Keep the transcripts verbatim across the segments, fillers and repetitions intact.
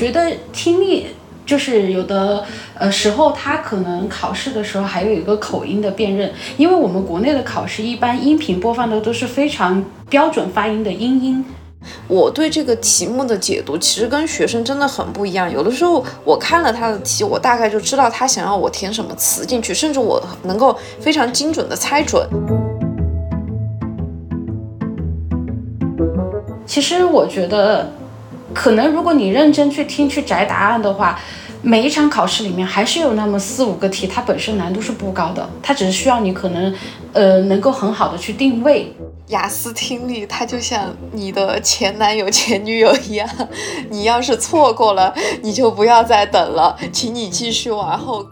觉得听力就是有的呃时候他可能考试的时候还有一个口音的辨认，因为我们国内的考试一般音频播放的都是非常标准发音的音音。我对这个题目的解读其实跟学生真的很不一样，有的时候我看了他的题，我大概就知道他想要我填什么词进去，甚至我能够非常精准的猜准。其实我觉得可能如果你认真去听去摘答案的话，每一场考试里面还是有那么四五个题，它本身难度是不高的，它只是需要你可能呃能够很好的去定位。雅思听力它就像你的前男友前女友一样，你要是错过了你就不要再等了，请你继续往后。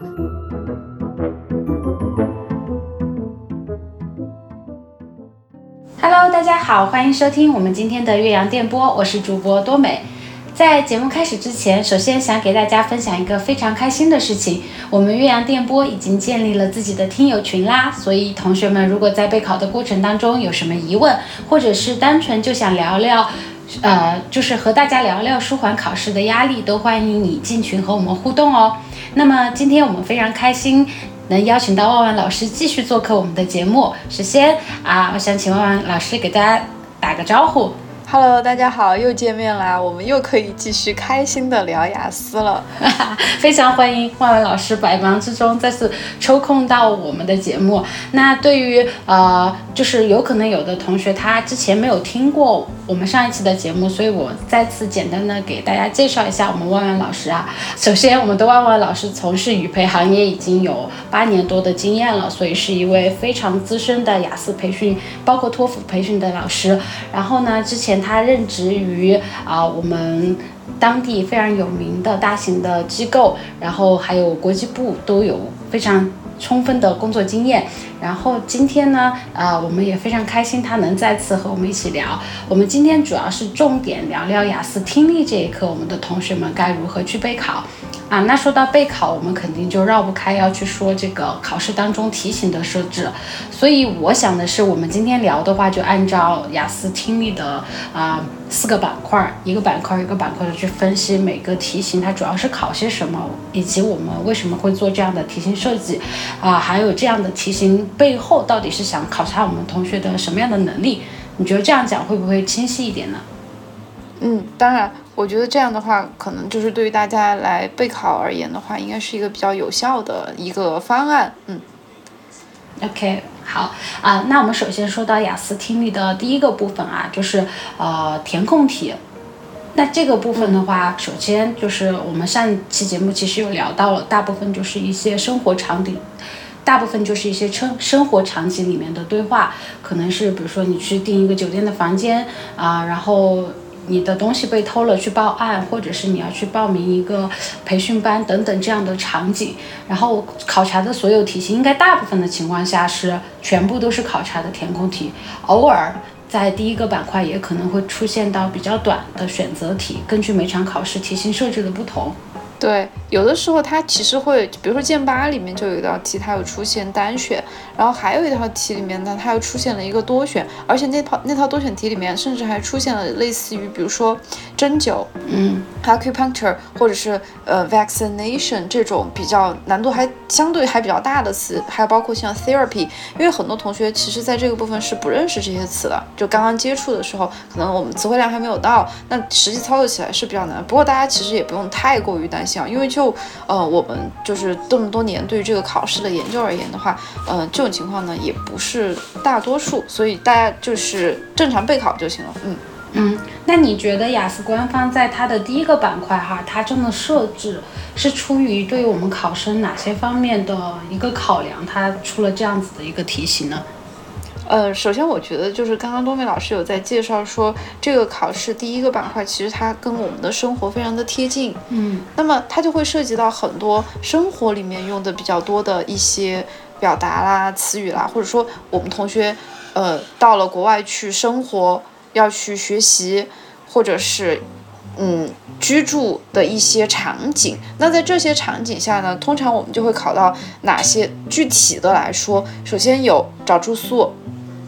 Hello， 大家好，欢迎收听我们今天的岳阳电波，我是主播多美。在节目开始之前，首先想给大家分享一个非常开心的事情，我们岳阳电波已经建立了自己的听友群啦，所以同学们如果在备考的过程当中有什么疑问，或者是单纯就想聊聊呃，就是和大家聊聊舒缓考试的压力，都欢迎你进群和我们互动哦。那么今天我们非常开心能邀请到万万老师继续做客我们的节目，首先啊，我想请万万老师给大家打个招呼。Hello， 大家好，又见面啦，我们又可以继续开心的聊雅思了。非常欢迎万万老师百忙之中再次抽空到我们的节目。那对于呃，就是有可能有的同学他之前没有听过我们上一期的节目，所以我再次简单的给大家介绍一下我们万万老师啊。首先，我们的万万老师从事语培行业已经有八年多的经验了，所以是一位非常资深的雅思培训，包括托福培训的老师。然后呢，之前他任职于啊、呃、我们当地非常有名的大型的机构，然后还有国际部都有非常充分的工作经验。然后今天呢，呃，我们也非常开心他能再次和我们一起聊。我们今天主要是重点聊聊雅思听力这一课，我们的同学们该如何去备考啊。那说到备考，我们肯定就绕不开要去说这个考试当中题型的设置。所以我想的是，我们今天聊的话，就按照雅思听力的啊、呃、四个板块，一个板块一个板块的去分析每个题型它主要是考些什么，以及我们为什么会做这样的题型设计啊、呃，还有这样的题型背后到底是想考察我们同学的什么样的能力？你觉得这样讲会不会清晰一点呢？嗯，当然，我觉得这样的话，可能就是对于大家来备考而言的话，应该是一个比较有效的一个方案。嗯 ，OK， 好啊，那我们首先说到雅思听力的第一个部分啊，就是呃填空题。那这个部分的话，首先就是我们上期节目其实有聊到了，大部分就是一些生活场景。大部分就是一些生活场景里面的对话，可能是比如说你去订一个酒店的房间啊、呃，然后你的东西被偷了去报案，或者是你要去报名一个培训班等等这样的场景。然后考察的所有题型，应该大部分的情况下是全部都是考察的填空题，偶尔在第一个板块也可能会出现到比较短的选择题，根据每场考试题型设置的不同。对，有的时候它其实会，比如说剑八里面就有一道题它有出现单选，然后还有一道题里面呢它又出现了一个多选，而且那套那套多选题里面甚至还出现了类似于比如说针灸、嗯 acupuncture 或者是呃 vaccination 这种比较难度还相对还比较大的词，还有包括像 therapy， 因为很多同学其实在这个部分是不认识这些词的，就刚刚接触的时候可能我们词汇量还没有到，那实际操作起来是比较难。不过大家其实也不用太过于担心，因为就呃我们就是这么多年对于这个考试的研究而言的话，呃这种情况呢也不是大多数，所以大家就是正常备考就行了。嗯嗯，那你觉得雅思官方在它的第一个板块哈，它这么设置是出于对于我们考生哪些方面的一个考量，它出了这样子的一个题型呢？呃，首先我觉得就是刚刚多美老师有在介绍说，这个考试第一个板块其实它跟我们的生活非常的贴近，嗯，那么它就会涉及到很多生活里面用的比较多的一些表达啦、词语啦，或者说我们同学呃到了国外去生活、要去学习，或者是嗯居住的一些场景。那在这些场景下呢，通常我们就会考到哪些具体的来说，首先有找住宿。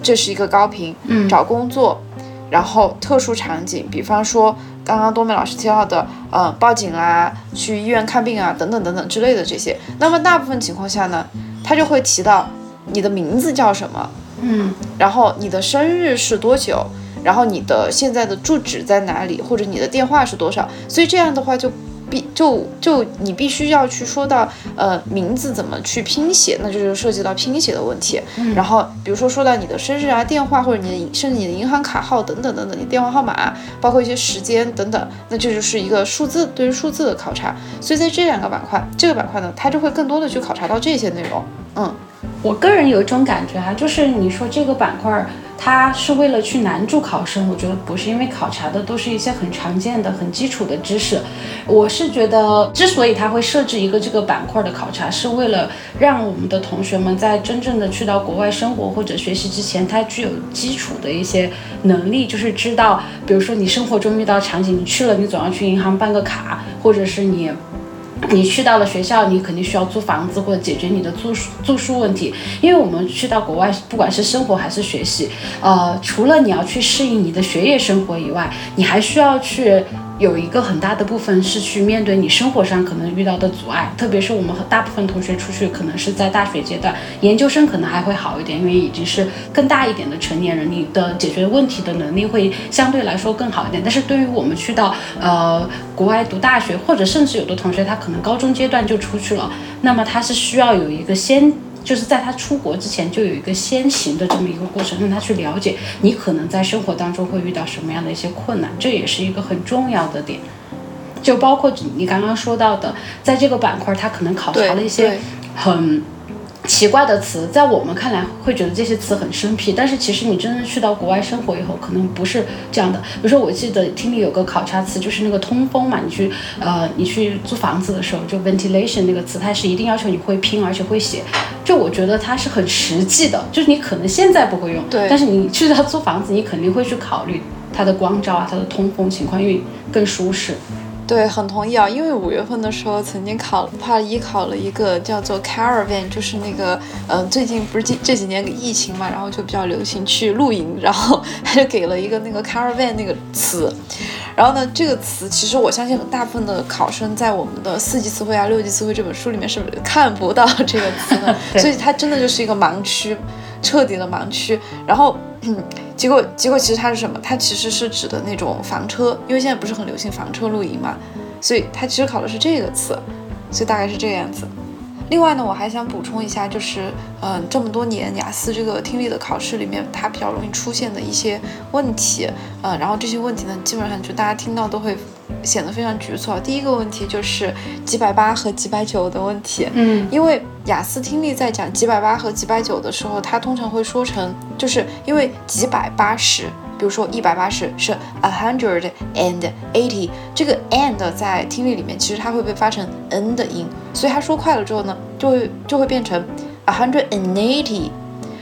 这是一个高频，嗯，找工作，然后特殊场景，比方说刚刚多美老师提到的，呃，报警啊，去医院看病啊，等等等等之类的这些。那么大部分情况下呢，他就会提到你的名字叫什么，嗯，然后你的生日是多久，然后你的现在的住址在哪里，或者你的电话是多少。所以这样的话就必就就你必须要去说到呃名字怎么去拼写，那就是涉及到拼写的问题。嗯、然后比如说说到你的生日啊、电话，或者你的甚至你的银行卡号等等等等，你电话号码、啊，包括一些时间等等，那这就是一个数字对于数字的考察。所以在这两个板块，这个板块呢，它就会更多的去考察到这些内容。嗯，我个人有一种感觉啊，就是你说这个板块。它是为了去难住考生，我觉得不是，因为考察的都是一些很常见的很基础的知识。我是觉得之所以它会设置一个这个板块的考察，是为了让我们的同学们在真正的去到国外生活或者学习之前，他具有基础的一些能力，就是知道比如说你生活中遇到场景，你去了你总要去银行办个卡，或者是你你去到了学校，你肯定需要租房子或者解决你的住住宿问题。因为我们去到国外，不管是生活还是学习，呃，除了你要去适应你的学业生活以外，你还需要去有一个很大的部分是去面对你生活上可能遇到的阻碍。特别是我们大部分同学出去可能是在大学阶段，研究生可能还会好一点，因为已经是更大一点的成年人，你的解决问题的能力会相对来说更好一点。但是对于我们去到呃国外读大学，或者甚至有的同学他可能高中阶段就出去了，那么他是需要有一个先就是在他出国之前就有一个先行的这么一个过程，让他去了解你可能在生活当中会遇到什么样的一些困难，这也是一个很重要的点。就包括你刚刚说到的，在这个板块他可能考察了一些很奇怪的词，在我们看来会觉得这些词很生僻，但是其实你真正去到国外生活以后，可能不是这样的。比如说，我记得听力有个考察词，就是那个通风嘛，你去呃你去租房子的时候，就 ventilation 那个词，它是一定要求你会拼而且会写。就我觉得它是很实际的，就是你可能现在不会用，但是你去到租房子，你肯定会去考虑它的光照啊、它的通风情况，因为更舒适。对，很同意啊，因为五月份的时候曾经考帕一考了一个叫做 caravan， 就是那个呃最近不是这几年疫情嘛，然后就比较流行去露营，然后他就给了一个那个 caravan 那个词。然后呢，这个词其实我相信大部分的考生在我们的四级词汇啊、六级词汇这本书里面是看不到这个词的，所以它真的就是一个盲区，彻底的盲区。然后嗯结果结果其实它是什么，它其实是指的那种房车，因为现在不是很流行房车露营嘛，所以它其实考的是这个词，所以大概是这个样子。另外呢，我还想补充一下，就是嗯、呃，这么多年雅思这个听力的考试里面，它比较容易出现的一些问题，嗯、呃，然后这些问题呢，基本上就大家听到都会显得非常局促。第一个问题就是几百八和几百九的问题，嗯，因为雅思听力在讲几百八和几百九的时候，它通常会说成，就是因为几百八十。比如说一百八十是 one hundred eighty， 这个 and 在听力里面其实它会被发成 n 的音，所以它说快了之后呢，就会就会变成 one hundred eighty，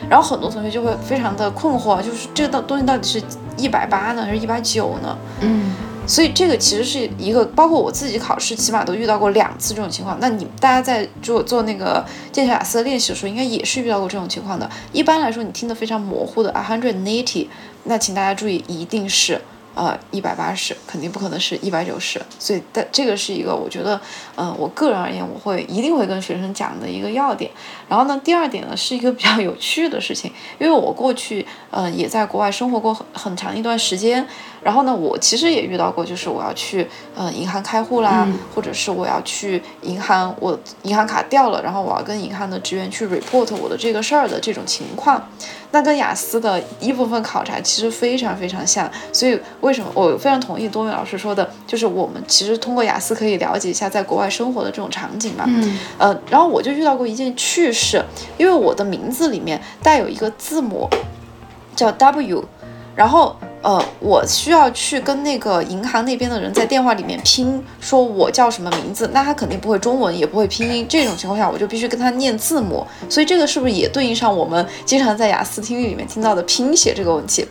然后很多同学就会非常的困惑，就是这个东西到底是一百八呢，还是一百九呢？嗯，所以这个其实是一个，包括我自己考试起码都遇到过两次这种情况。那你大家在做做那个剑桥雅思的练习的时候，应该也是遇到过这种情况的。一般来说，你听得非常模糊的 one hundred eighty。那请大家注意，一定是呃一百八十，肯定不可能是一百九十。所以，但这个是一个我觉得，嗯、呃，我个人而言，我会一定会跟学生讲的一个要点。然后呢，第二点呢是一个比较有趣的事情，因为我过去嗯、呃、也在国外生活过很很长一段时间。然后呢，我其实也遇到过，就是我要去嗯、呃、银行开户啦、嗯，或者是我要去银行，我银行卡掉了，然后我要跟银行的职员去 report 我的这个事儿的这种情况。那跟雅思的一部分考察其实非常非常像，所以为什么我非常同意多美老师说的，就是我们其实通过雅思可以了解一下在国外生活的这种场景嘛。嗯。呃，然后我就遇到过一件趣事，因为我的名字里面带有一个字母叫 W， 然后呃，我需要去跟那个银行那边的人在电话里面拼，说我叫什么名字，那他肯定不会中文，也不会拼音，这种情况下我就必须跟他念字母，所以这个是不是也对应上我们经常在雅思听力里面听到的拼写这个问题？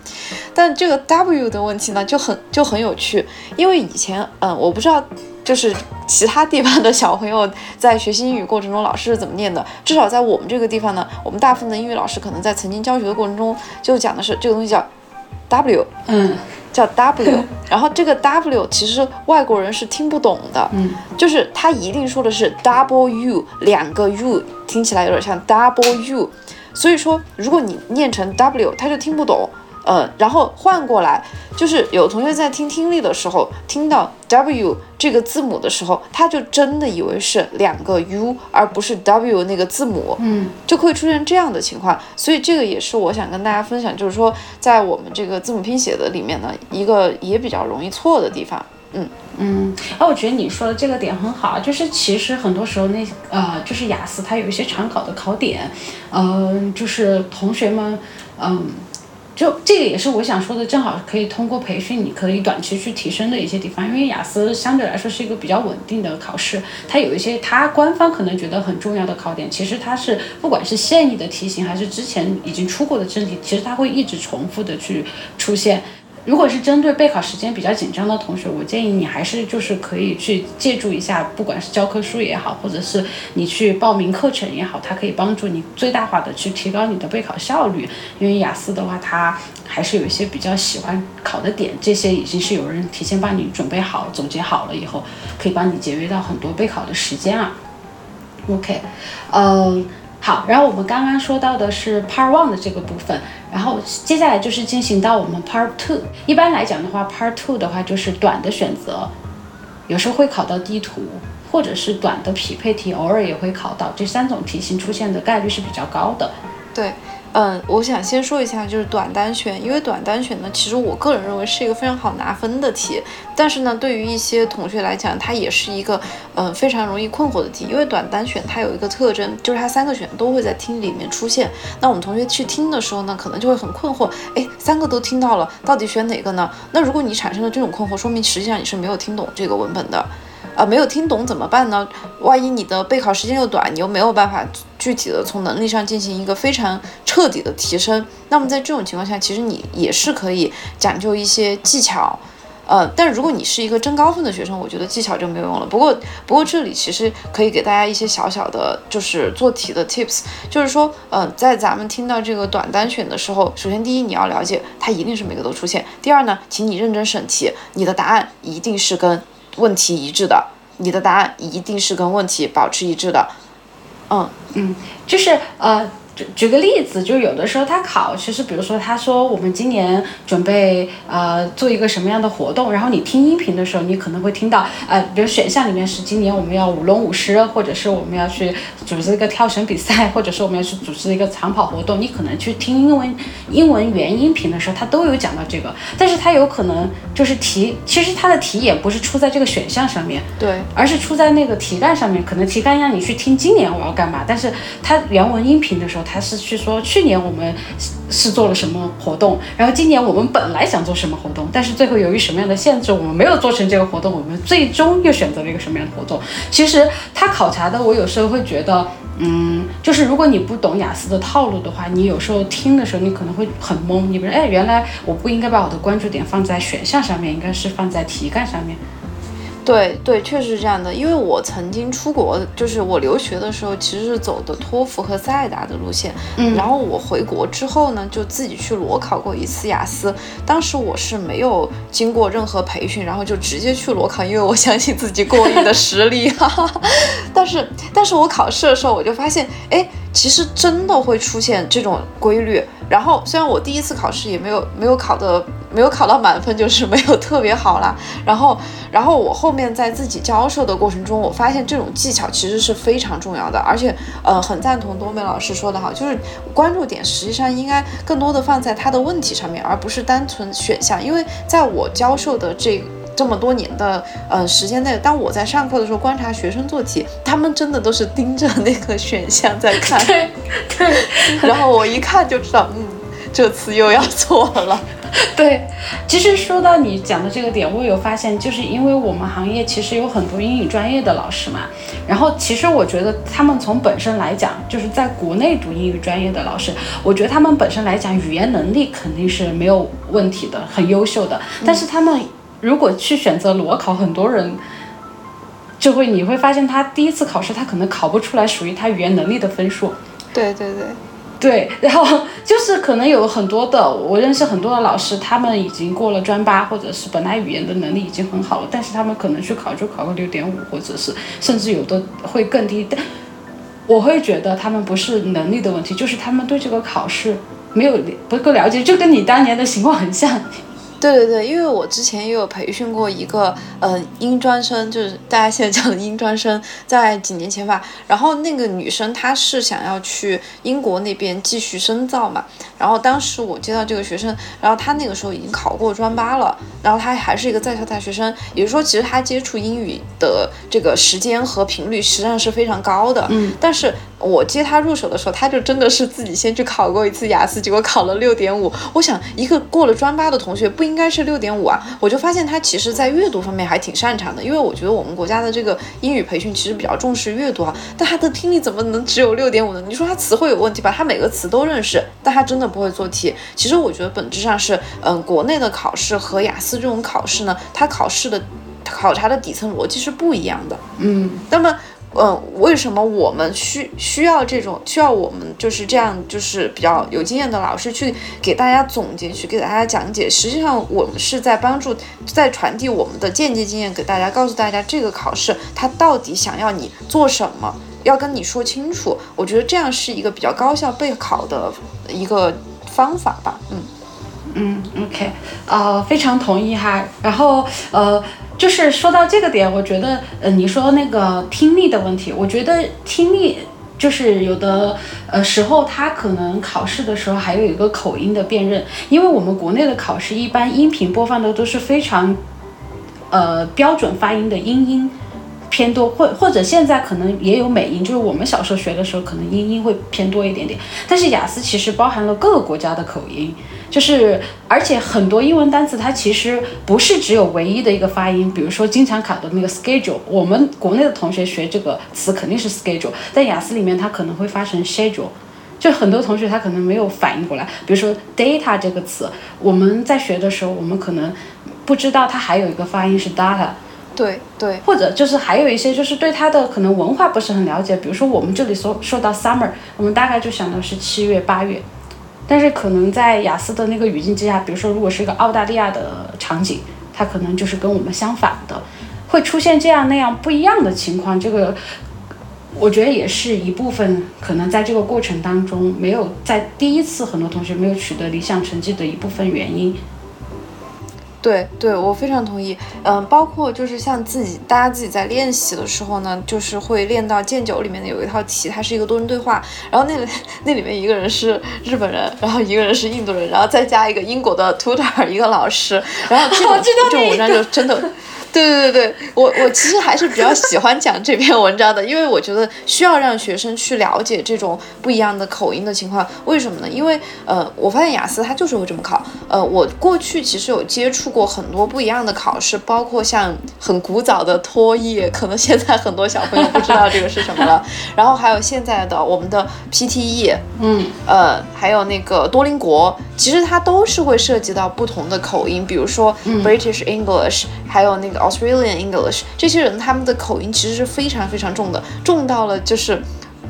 但这个 W 的问题呢，就很就很有趣，因为以前，嗯、呃，我不知道。就是其他地方的小朋友在学习英语过程中，老师是怎么念的？至少在我们这个地方呢，我们大部分的英语老师可能在曾经教学的过程中就讲的是这个东西叫 W， 嗯，叫 W， 然后这个 W 其实外国人是听不懂的，嗯，就是他一定说的是 W， 两个 U 听起来有点像 W， 所以说如果你念成 W 他就听不懂，呃，然后换过来就是有同学在听听力的时候听到 W 这个字母的时候，他就真的以为是两个 U 而不是 W 那个字母，嗯，就会出现这样的情况。所以这个也是我想跟大家分享，就是说在我们这个字母拼写的里面呢，一个也比较容易错的地方。嗯嗯，啊，我觉得你说的这个点很好，就是其实很多时候那呃，就是雅思它有一些常考的考点，呃，就是同学们，嗯、呃。就这个也是我想说的，正好可以通过培训你可以短期去提升的一些地方，因为雅思相对来说是一个比较稳定的考试，它有一些它官方可能觉得很重要的考点，其实它是不管是现役的题型还是之前已经出过的真题，其实它会一直重复的去出现。如果是针对备考时间比较紧张的同学，我建议你还是就是可以去借助一下，不管是教科书也好，或者是你去报名课程也好，它可以帮助你最大化的去提高你的备考效率。因为雅思的话，它还是有一些比较喜欢考的点，这些已经是有人提前帮你准备好、总结好了以后，可以帮你节约到很多备考的时间啊。OK， 嗯。好，然后我们刚刚说到的是 Part One 的这个部分，然后接下来就是进行到我们 Part Two。一般来讲的话 ，Part Two 的话就是短的选择，有时候会考到地图，或者是短的匹配题，偶尔也会考到。这三种题型出现的概率是比较高的。对。嗯，我想先说一下就是短单选，因为短单选呢，其实我个人认为是一个非常好拿分的题，但是呢，对于一些同学来讲，它也是一个呃非常容易困惑的题，因为短单选它有一个特征，就是它三个选都会在听里面出现。那我们同学去听的时候呢，可能就会很困惑，哎，三个都听到了，到底选哪个呢？那如果你产生了这种困惑，说明实际上你是没有听懂这个文本的。啊、呃，没有听懂怎么办呢？万一你的备考时间又短，你又没有办法具体的从能力上进行一个非常彻底的提升，那么在这种情况下，其实你也是可以讲究一些技巧，呃，但如果你是一个真高分的学生，我觉得技巧就没有用了。不过，不过这里其实可以给大家一些小小的，就是做题的 tips， 就是说，呃，在咱们听到这个短单选的时候，首先第一你要了解它一定是每个都出现，第二呢，请你认真审题，你的答案一定是跟问题一致的，你的答案一定是跟问题保持一致的。嗯嗯，就是呃举举个例子，就是有的时候他考，其实比如说他说我们今年准备呃做一个什么样的活动，然后你听音频的时候，你可能会听到呃比如选项里面是今年我们要舞龙舞狮，或者是我们要去组织一个跳绳比赛，或者是我们要去组织一个长跑活动，你可能去听英文英文原音频的时候，他都有讲到这个，但是他有可能就是题，其实他的题也不是出在这个选项上面，对，而是出在那个题干上面，可能题干让你去听今年我要干嘛，但是他原文音频的时候，他是去说去年我们是做了什么活动，然后今年我们本来想做什么活动，但是最后由于什么样的限制，我们没有做成这个活动，我们最终又选择了一个什么样的活动。其实他考察的，我有时候会觉得嗯，就是如果你不懂雅思的套路的话，你有时候听的时候你可能会很懵，你不是哎，原来我不应该把我的关注点放在选项上面，应该是放在题干上面。对对，确实是这样的，因为我曾经出国，就是我留学的时候，其实是走的托福和塞达的路线，嗯，然后我回国之后呢，就自己去裸考过一次雅思，当时我是没有经过任何培训，然后就直接去裸考，因为我相信自己过硬的实力，但是但是我考试的时候我就发现，哎，其实真的会出现这种规律。然后虽然我第一次考试也没有没有考的没有考到满分，就是没有特别好啦。然后然后我后面在自己教授的过程中，我发现这种技巧其实是非常重要的，而且呃很赞同多美老师说的好，就是关注点实际上应该更多的放在他的问题上面，而不是单纯选项。因为在我教授的这个这么多年的呃时间内，当我在上课的时候观察学生做题，他们真的都是盯着那个选项在看，对对，然后我一看就知道，嗯，这次又要错了。对，其实说到你讲的这个点，我有发现，就是因为我们行业其实有很多英语专业的老师嘛，然后其实我觉得他们从本身来讲，就是在国内读英语专业的老师，我觉得他们本身来讲语言能力肯定是没有问题的，很优秀的，但是他们如果去选择裸考，很多人就会，你会发现他第一次考试他可能考不出来属于他语言能力的分数。对对对对，然后就是可能有很多的，我认识很多的老师，他们已经过了专八，或者是本来语言的能力已经很好了，但是他们可能去考就考个六点五，或者是甚至有的会更低。但我会觉得他们不是能力的问题，就是他们对这个考试没有不够了解，就跟你当年的情况很像。对对对，因为我之前也有培训过一个呃英专生，就是大家现在讲的英专生，在几年前吧。然后那个女生她是想要去英国那边继续深造嘛，然后当时我接到这个学生，然后她那个时候已经考过专八了，然后她还是一个在校大学生，也就是说其实她接触英语的这个时间和频率实际上是非常高的。嗯，但是我接她入手的时候，她就真的是自己先去考过一次雅思，结果考了六点五。我想一个过了专八的同学不应该是六点五啊，我就发现他其实在阅读方面还挺擅长的，因为我觉得我们国家的这个英语培训其实比较重视阅读啊，但他的听力怎么能只有六点五呢？你说他词汇有问题吧，他每个词都认识，但他真的不会做题。其实我觉得本质上是，嗯、呃，国内的考试和雅思这种考试呢，它考试的考察的底层逻辑是不一样的。嗯，那么。嗯，为什么我们需需要这种需要我们就是这样就是比较有经验的老师去给大家总结，去给大家讲解？实际上我们是在帮助，在传递我们的间接经验给大家，告诉大家这个考试它到底想要你做什么，要跟你说清楚。我觉得这样是一个比较高效备考的一个方法吧。嗯嗯 ，OK， 呃，非常同意哈。然后呃。就是说到这个点，我觉得，呃，你说那个听力的问题，我觉得听力就是有的呃时候，他可能考试的时候还有一个口音的辨认，因为我们国内的考试一般音频播放的都是非常，呃标准发音的音音偏多，或或者现在可能也有美音，就是我们小时候学的时候，可能音音会偏多一点点。但是雅思其实包含了各个国家的口音。就是，而且很多英文单词它其实不是只有唯一的一个发音，比如说经常考的那个 schedule， 我们国内的同学学这个词肯定是 schedule， 但雅思里面它可能会发成 schedule， 就很多同学他可能没有反应过来。比如说 data 这个词，我们在学的时候，我们可能不知道它还有一个发音是 data。对对，或者就是还有一些就是对它的可能文化不是很了解，比如说我们这里说说到 summer， 我们大概就想到是七月八月。但是可能在雅思的那个语境之下，比如说如果是一个澳大利亚的场景，它可能就是跟我们相反的，会出现这样那样不一样的情况。这个我觉得也是一部分可能在这个过程当中没有在第一次很多同学没有取得理想成绩的一部分原因。对对，我非常同意。嗯，包括就是像自己大家自己在练习的时候呢，就是会练到剑九里面的有一套题，它是一个多人对话，然后那那里面一个人是日本人，然后一个人是印度人，然后再加一个英国的 tutor 一个老师，然后这种这种文章就真的。对对对，我我其实还是比较喜欢讲这篇文章的，因为我觉得需要让学生去了解这种不一样的口音的情况。为什么呢？因为呃，我发现雅思它就是会这么考。呃，我过去其实有接触过很多不一样的考试，包括像很古早的托业，可能现在很多小朋友不知道这个是什么了。然后还有现在的我们的 P T E， 嗯，呃，还有那个多邻国，其实它都是会涉及到不同的口音，比如说 British English，、嗯、还有那个。Australian English， 这些人他们的口音其实是非常非常重的，重到了就是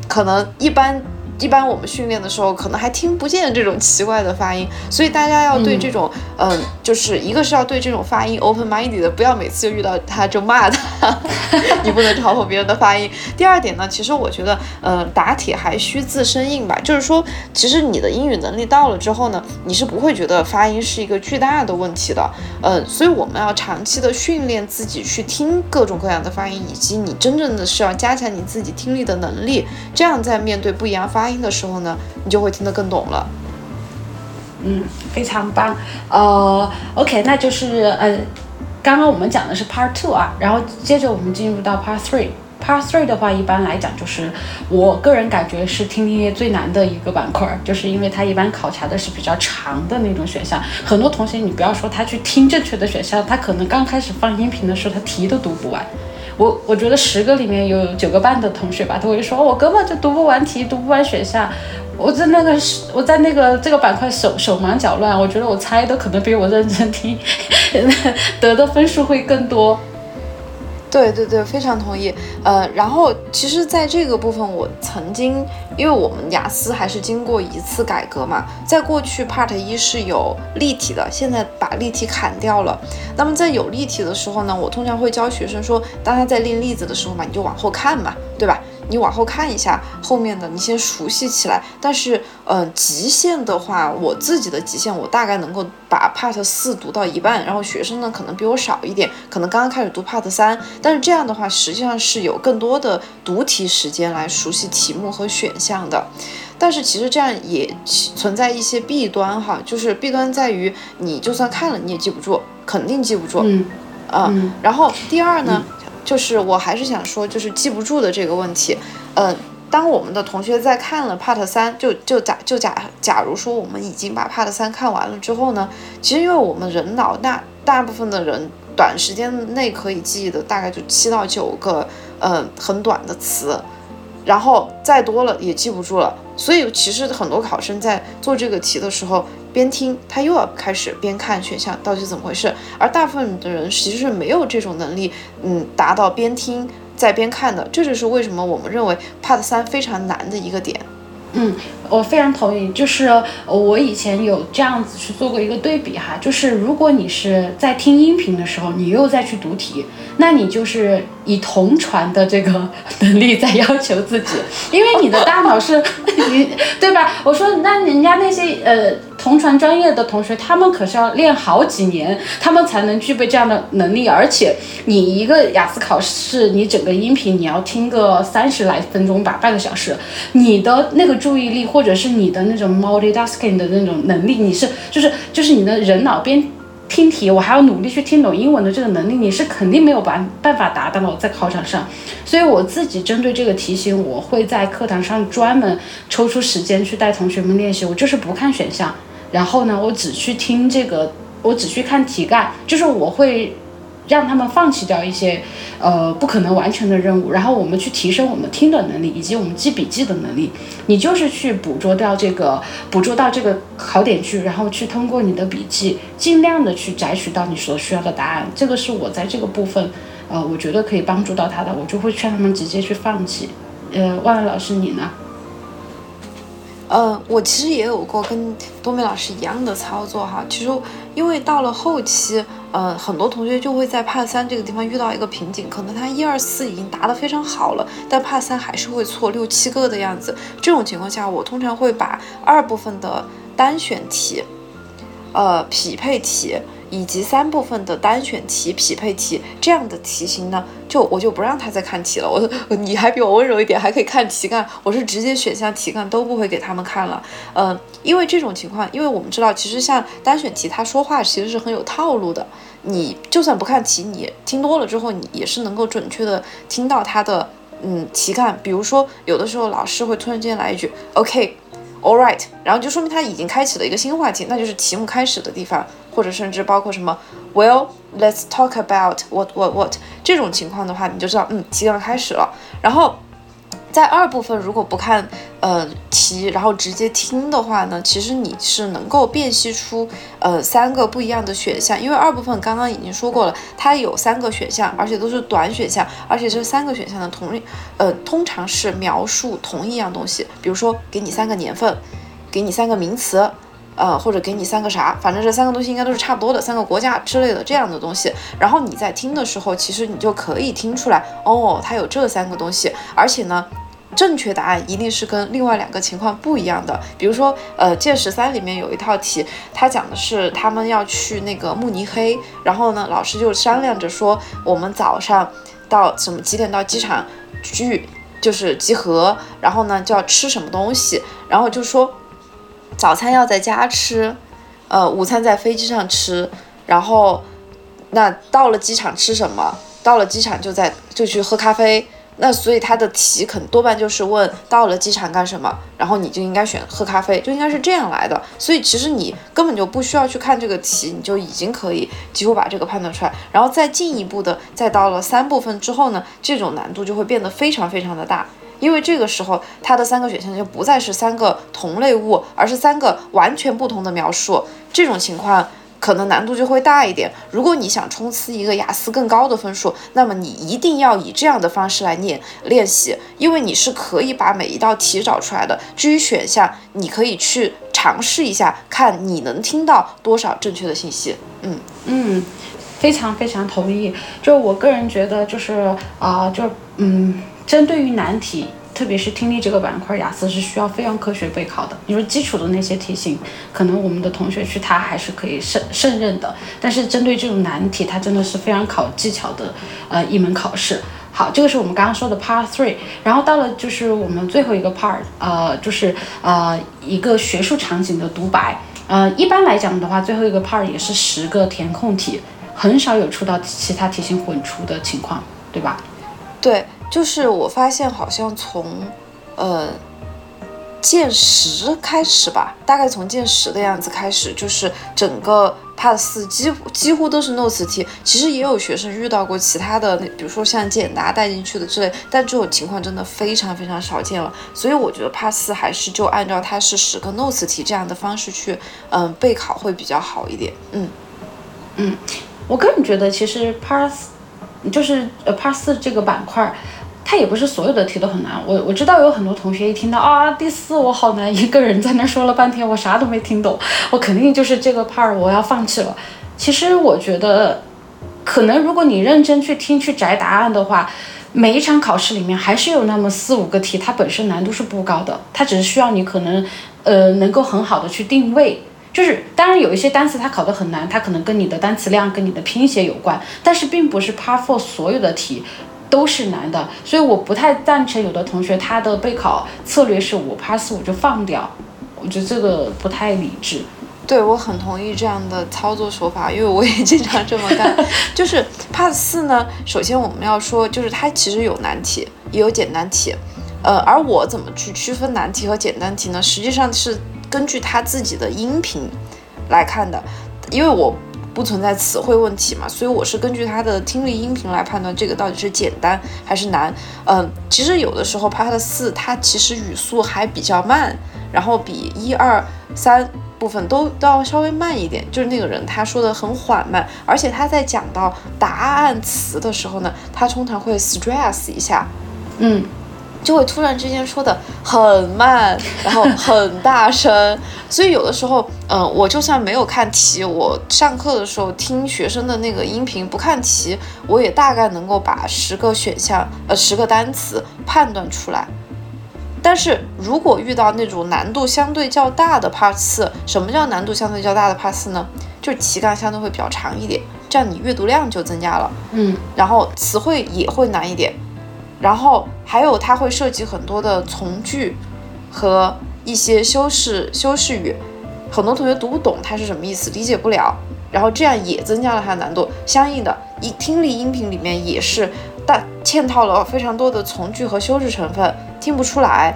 可能一般一般我们训练的时候可能还听不见这种奇怪的发音，所以大家要对这种嗯、呃，就是一个是要对这种发音 open minded 的，不要每次就遇到他就骂他你不能嘲讽别人的发音。第二点呢，其实我觉得嗯、呃，打铁还需自身硬吧，就是说其实你的英语能力到了之后呢，你是不会觉得发音是一个巨大的问题的。嗯、呃，所以我们要长期的训练自己去听各种各样的发音，以及你真正的是要加强你自己听力的能力，这样在面对不一样发音发音的时候呢，你就会听得更懂了。嗯，非常棒。呃 ，OK， 那就是呃，刚刚我们讲的是 Part Two 啊，然后接着我们进入到 Part Three。Part Three 的话，一般来讲就是我个人感觉是听力最难的一个板块，就是因为它一般考察的是比较长的那种选项。很多同学，你不要说他去听正确的选项，他可能刚开始放音频的时候，他题都读不完。我我觉得十个里面有九个半的同学吧，他会说我根本就读不完题，读不完选项，我在那个我在那个这个板块手手忙脚乱，我觉得我猜的可能比我认真听得的分数会更多。对对对，非常同意。呃，然后其实在这个部分，我曾经，因为我们雅思还是经过一次改革嘛，在过去 Part 一是有例题的，现在把例题砍掉了。那么在有例题的时候呢，我通常会教学生说，当他在练例子的时候嘛，你就往后看嘛，对吧？你往后看一下后面的，你先熟悉起来。但是，呃，极限的话，我自己的极限，我大概能够把 Part 四读到一半，然后学生呢可能比我少一点，可能刚刚开始读 Part 三。但是这样的话，实际上是有更多的读题时间来熟悉题目和选项的。但是其实这样也存在一些弊端哈，就是弊端在于你就算看了你也记不住，肯定记不住。嗯，啊、呃嗯，然后第二呢，嗯、就是我还是想说，就是记不住的这个问题，嗯、呃。当我们的同学在看了 Part 三，就就假就假假如说我们已经把 Part 三看完了之后呢，其实因为我们人脑大大部分的人短时间内可以记忆的大概就七到九个嗯、呃、很短的词，然后再多了也记不住了。所以其实很多考生在做这个题的时候，边听他又要开始边看选项到底怎么回事，而大部分的人其实是没有这种能力，嗯，达到边听在边看的。这就是为什么我们认为 Part 三非常难的一个点。嗯，我非常同意。就是我以前有这样子去做过一个对比哈，就是如果你是在听音频的时候你又再去读题，那你就是以同传的这个能力在要求自己，因为你的大脑是你对吧？我说那人家那些呃同传专业的同学，他们可是要练好几年，他们才能具备这样的能力。而且你一个雅思考试，你整个音频你要听个三十来分钟吧，半个小时，你的那个注意力或者是你的那种 multitasking 的那种能力，你是就是就是你的人脑边听题，我还要努力去听懂英文的这个能力，你是肯定没有办办法达到在考场上。所以我自己针对这个题型，我会在课堂上专门抽出时间去带同学们练习。我就是不看选项，然后呢，我只去听这个，我只去看题干，就是我会让他们放弃掉一些呃不可能完成的任务，然后我们去提升我们听的能力以及我们记笔记的能力。你就是去捕捉掉这个捕捉到这个考点去，然后去通过你的笔记尽量的去摘取到你所需要的答案。这个是我在这个部分呃我觉得可以帮助到他的，我就会劝他们直接去放弃。呃万万老师你呢？呃，我其实也有过跟多美老师一样的操作哈。其实因为到了后期，呃，很多同学就会在 Part 三这个地方遇到一个瓶颈，可能他一二四已经答得非常好了，但 Part 三还是会错六七个的样子。这种情况下，我通常会把二部分的单选题、呃匹配题以及三部分的单选题、匹配题这样的题型呢，就我就不让他再看题了。我你还比我温柔一点，还可以看题干，我是直接选项题干都不会给他们看了。嗯、呃，因为这种情况，因为我们知道，其实像单选题，他说话其实是很有套路的。你就算不看题，你听多了之后，你也是能够准确的听到他的嗯题干。比如说，有的时候老师会突然间来一句 OK。All right， 然后就说明他已经开启了一个新话题，那就是题目开始的地方，或者甚至包括什么 Well, let's talk about what what what 这种情况的话，你就知道，嗯，题干开始了。然后在二部分如果不看呃题，然后直接听的话呢，其实你是能够辨析出呃三个不一样的选项，因为二部分刚刚已经说过了，它有三个选项，而且都是短选项，而且这三个选项的同呃通常是描述同一样东西，比如说给你三个年份，给你三个名词。呃，或者给你三个啥，反正这三个东西应该都是差不多的，三个国家之类的这样的东西。然后你在听的时候，其实你就可以听出来，哦，它有这三个东西，而且呢，正确答案一定是跟另外两个情况不一样的。比如说，呃，《剑十三》里面有一套题，它讲的是他们要去那个慕尼黑，然后呢，老师就商量着说，我们早上到什么几点到机场聚，就是集合，然后呢就要吃什么东西，然后就说。早餐要在家吃，呃，午餐在飞机上吃，然后，那到了机场吃什么？到了机场就在就去喝咖啡。那所以他的题肯多半就是问到了机场干什么，然后你就应该选喝咖啡，就应该是这样来的。所以其实你根本就不需要去看这个题，你就已经可以几乎把这个判断出来。然后再进一步的，再到了三部分之后呢，这种难度就会变得非常非常的大。因为这个时候，它的三个选项就不再是三个同类物，而是三个完全不同的描述。这种情况，可能难度就会大一点。如果你想冲刺一个雅思更高的分数，那么你一定要以这样的方式来念练习，因为你是可以把每一道题找出来的。至于选项，你可以去尝试一下，看你能听到多少正确的信息。嗯嗯，非常非常同意。就我个人觉得，就是啊、呃，就嗯，针对于难题。特别是听力这个板块，雅思是需要非常科学备考的。你说基础的那些题型，可能我们的同学去他还是可以胜胜任的，但是针对这种难题，它真的是非常考技巧的呃一门考试。好，这个是我们刚刚说的 part three， 然后到了就是我们最后一个 part， 呃，就是呃一个学术场景的独白。呃，一般来讲的话，最后一个 part 也是十个填空题，很少有出到其他题型混出的情况，对吧？对。就是我发现好像从呃剑十开始吧，大概从剑十的样子开始，就是整个 part 四几乎几乎都是 notes 题。其实也有学生遇到过其他的，比如说像简答带进去的之类，但这种情况真的非常非常少见了。所以我觉得 part 四还是就按照它是十个 notes 题这样的方式去嗯、呃、备考会比较好一点。嗯嗯，我个人觉得其实 part 就是呃 part 四这个板块。它也不是所有的题都很难，我我知道有很多同学一听到啊第四我好难，一个人在那说了半天，我啥都没听懂，我肯定就是这个 part 我要放弃了。其实我觉得，可能如果你认真去听去摘答案的话，每一场考试里面还是有那么四五个题，它本身难度是不高的，它只是需要你可能呃能够很好的去定位。就是当然有一些单词它考得很难，它可能跟你的单词量跟你的拼写有关，但是并不是 part 四所有的题都是难的，所以我不太赞成有的同学他的备考策略是我 part 四我就放掉，我觉得这个不太理智。对，我很同意这样的操作手法，因为我也经常这么干。就是 part 四呢，首先我们要说就是它其实有难题也有简单题，呃，而我怎么去区分难题和简单题呢？实际上是根据他自己的音频来看的，因为我不存在词汇问题嘛，所以我是根据他的听力音频来判断这个到底是简单还是难。嗯，其实有的时候 part 四它其实语速还比较慢，然后比一二三部分都都要稍微慢一点，就是那个人他说的很缓慢，而且他在讲到答案词的时候呢，他通常会 stress 一下，嗯，就会突然之间说的很慢，然后很大声。所以有的时候，嗯、呃，我就算没有看题，我上课的时候听学生的那个音频，不看题，我也大概能够把十个选项，呃，十个单词判断出来。但是如果遇到那种难度相对较大的 part 四，什么叫难度相对较大的 part 四呢？就是题干相对会比较长一点，这样你阅读量就增加了，嗯，然后词汇也会难一点。然后还有它会涉及很多的从句和一些修饰修饰语，很多同学读不懂它是什么意思，理解不了，然后这样也增加了它的难度。相应的，一听力音频里面也是大嵌套了非常多的从句和修饰成分，听不出来，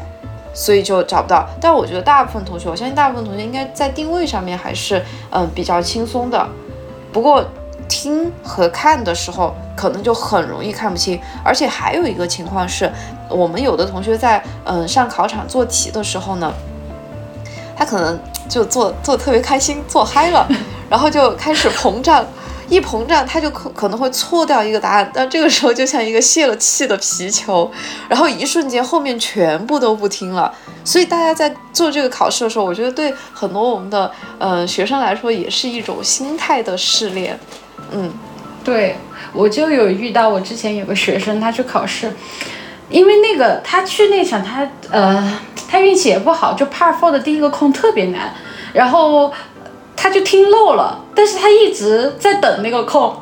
所以就找不到。但我觉得大部分同学，我相信大部分同学应该在定位上面还是嗯比较轻松的，不过听和看的时候可能就很容易看不清。而且还有一个情况是，我们有的同学在嗯上考场做题的时候呢，他可能就做做特别开心，做嗨了，然后就开始膨胀，一膨胀他就可可能会错掉一个答案，但这个时候就像一个泄了气的皮球，然后一瞬间后面全部都不听了。所以大家在做这个考试的时候，我觉得对很多我们的呃学生来说也是一种心态的试炼。嗯，对，我就有遇到，我之前有个学生，他去考试，因为那个他去那场他呃他运气也不好，就 part 四的第一个空特别难，然后他就听漏了，但是他一直在等那个空，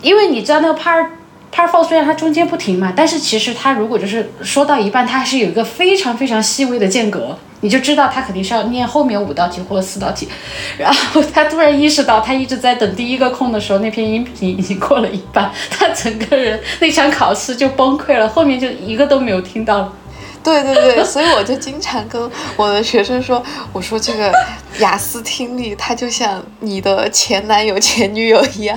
因为你知道那个 part part 四虽然它中间不停嘛，但是其实它如果就是说到一半，它还是有一个非常非常细微的间隔。你就知道他肯定是要念后面五道题或者四道题，然后他突然意识到，他一直在等第一个空的时候，那篇音频已经过了一半，他整个人那场考试就崩溃了，后面就一个都没有听到了。对对对，所以我就经常跟我的学生说，我说这个雅思听力它就像你的前男友前女友一样，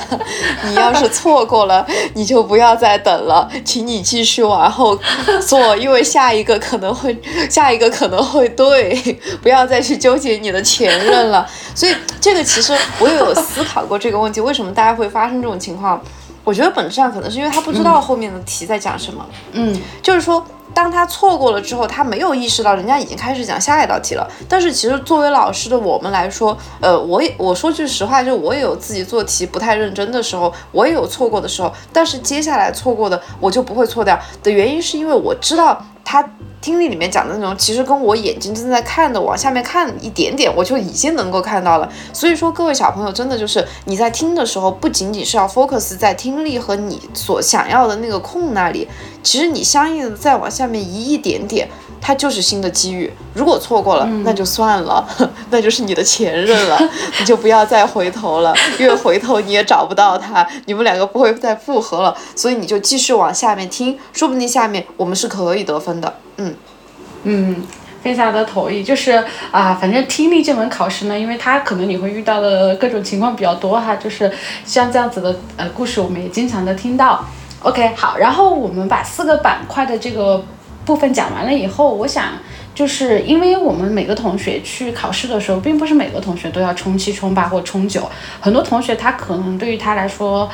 你要是错过了你就不要再等了，请你继续往后做，因为下一个可能会下一个可能会对，不要再去纠结你的前任了。所以这个其实我也有思考过这个问题，为什么大家会发生这种情况，我觉得本质上可能是因为他不知道后面的题在讲什么。嗯，就是说当他错过了之后，他没有意识到人家已经开始讲下一道题了。但是其实作为老师的我们来说，呃，我也我说句实话，就我也有自己做题不太认真的时候，我也有错过的时候。但是接下来错过的我就不会错掉的原因，是因为我知道他听力里面讲的内容，其实跟我眼睛正在看的往下面看一点点，我就已经能够看到了。所以说，各位小朋友，真的就是你在听的时候，不仅仅是要 focus 在听力和你所想要的那个空那里，其实你相应的再往下面移一点点，它就是新的机遇。如果错过了，那就算了，那就是你的前任了，你就不要再回头了，因为回头你也找不到他，你们两个不会再复合了，所以你就继续往下面听，说不定下面我们是可以得分的。嗯嗯，非常的同意，就是啊，反正听力这门考试呢，因为它可能你会遇到的各种情况比较多哈，就是像这样子的呃故事，我们也经常的听到。OK， 好，然后我们把四个板块的这个部分讲完了以后，我想就是因为我们每个同学去考试的时候，并不是每个同学都要冲七、冲八或冲九，很多同学他可能对于他来说，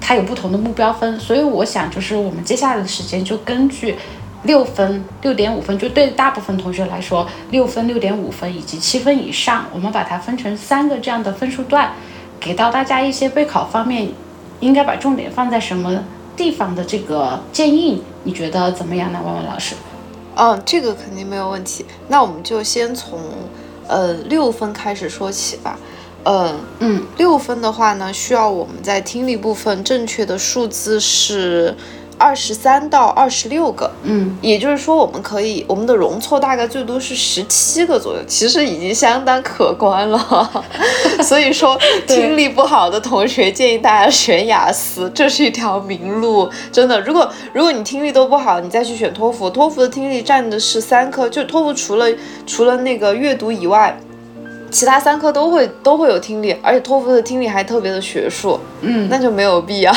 他有不同的目标分，所以我想就是我们接下来的时间就根据。六分、六点五分，就对大部分同学来说，六分、六点五分以及七分以上，我们把它分成三个这样的分数段，给到大家一些备考方面应该把重点放在什么地方的这个建议，你觉得怎么样呢，万万老师？嗯，这个肯定没有问题。那我们就先从呃六分开始说起吧。嗯嗯，六分的话呢，需要我们在听力部分正确的数字是。二十三到二十六个，嗯，也就是说，我们可以我们的容错大概最多是十七个左右，其实已经相当可观了。所以说，听力不好的同学建议大家选雅思，这是一条明路，真的。如果如果你听力都不好，你再去选托福，托福的听力占的是三科，就托福除了除了那个阅读以外。其他三科都会都会有听力，而且托福的听力还特别的学术，嗯，那就没有必要。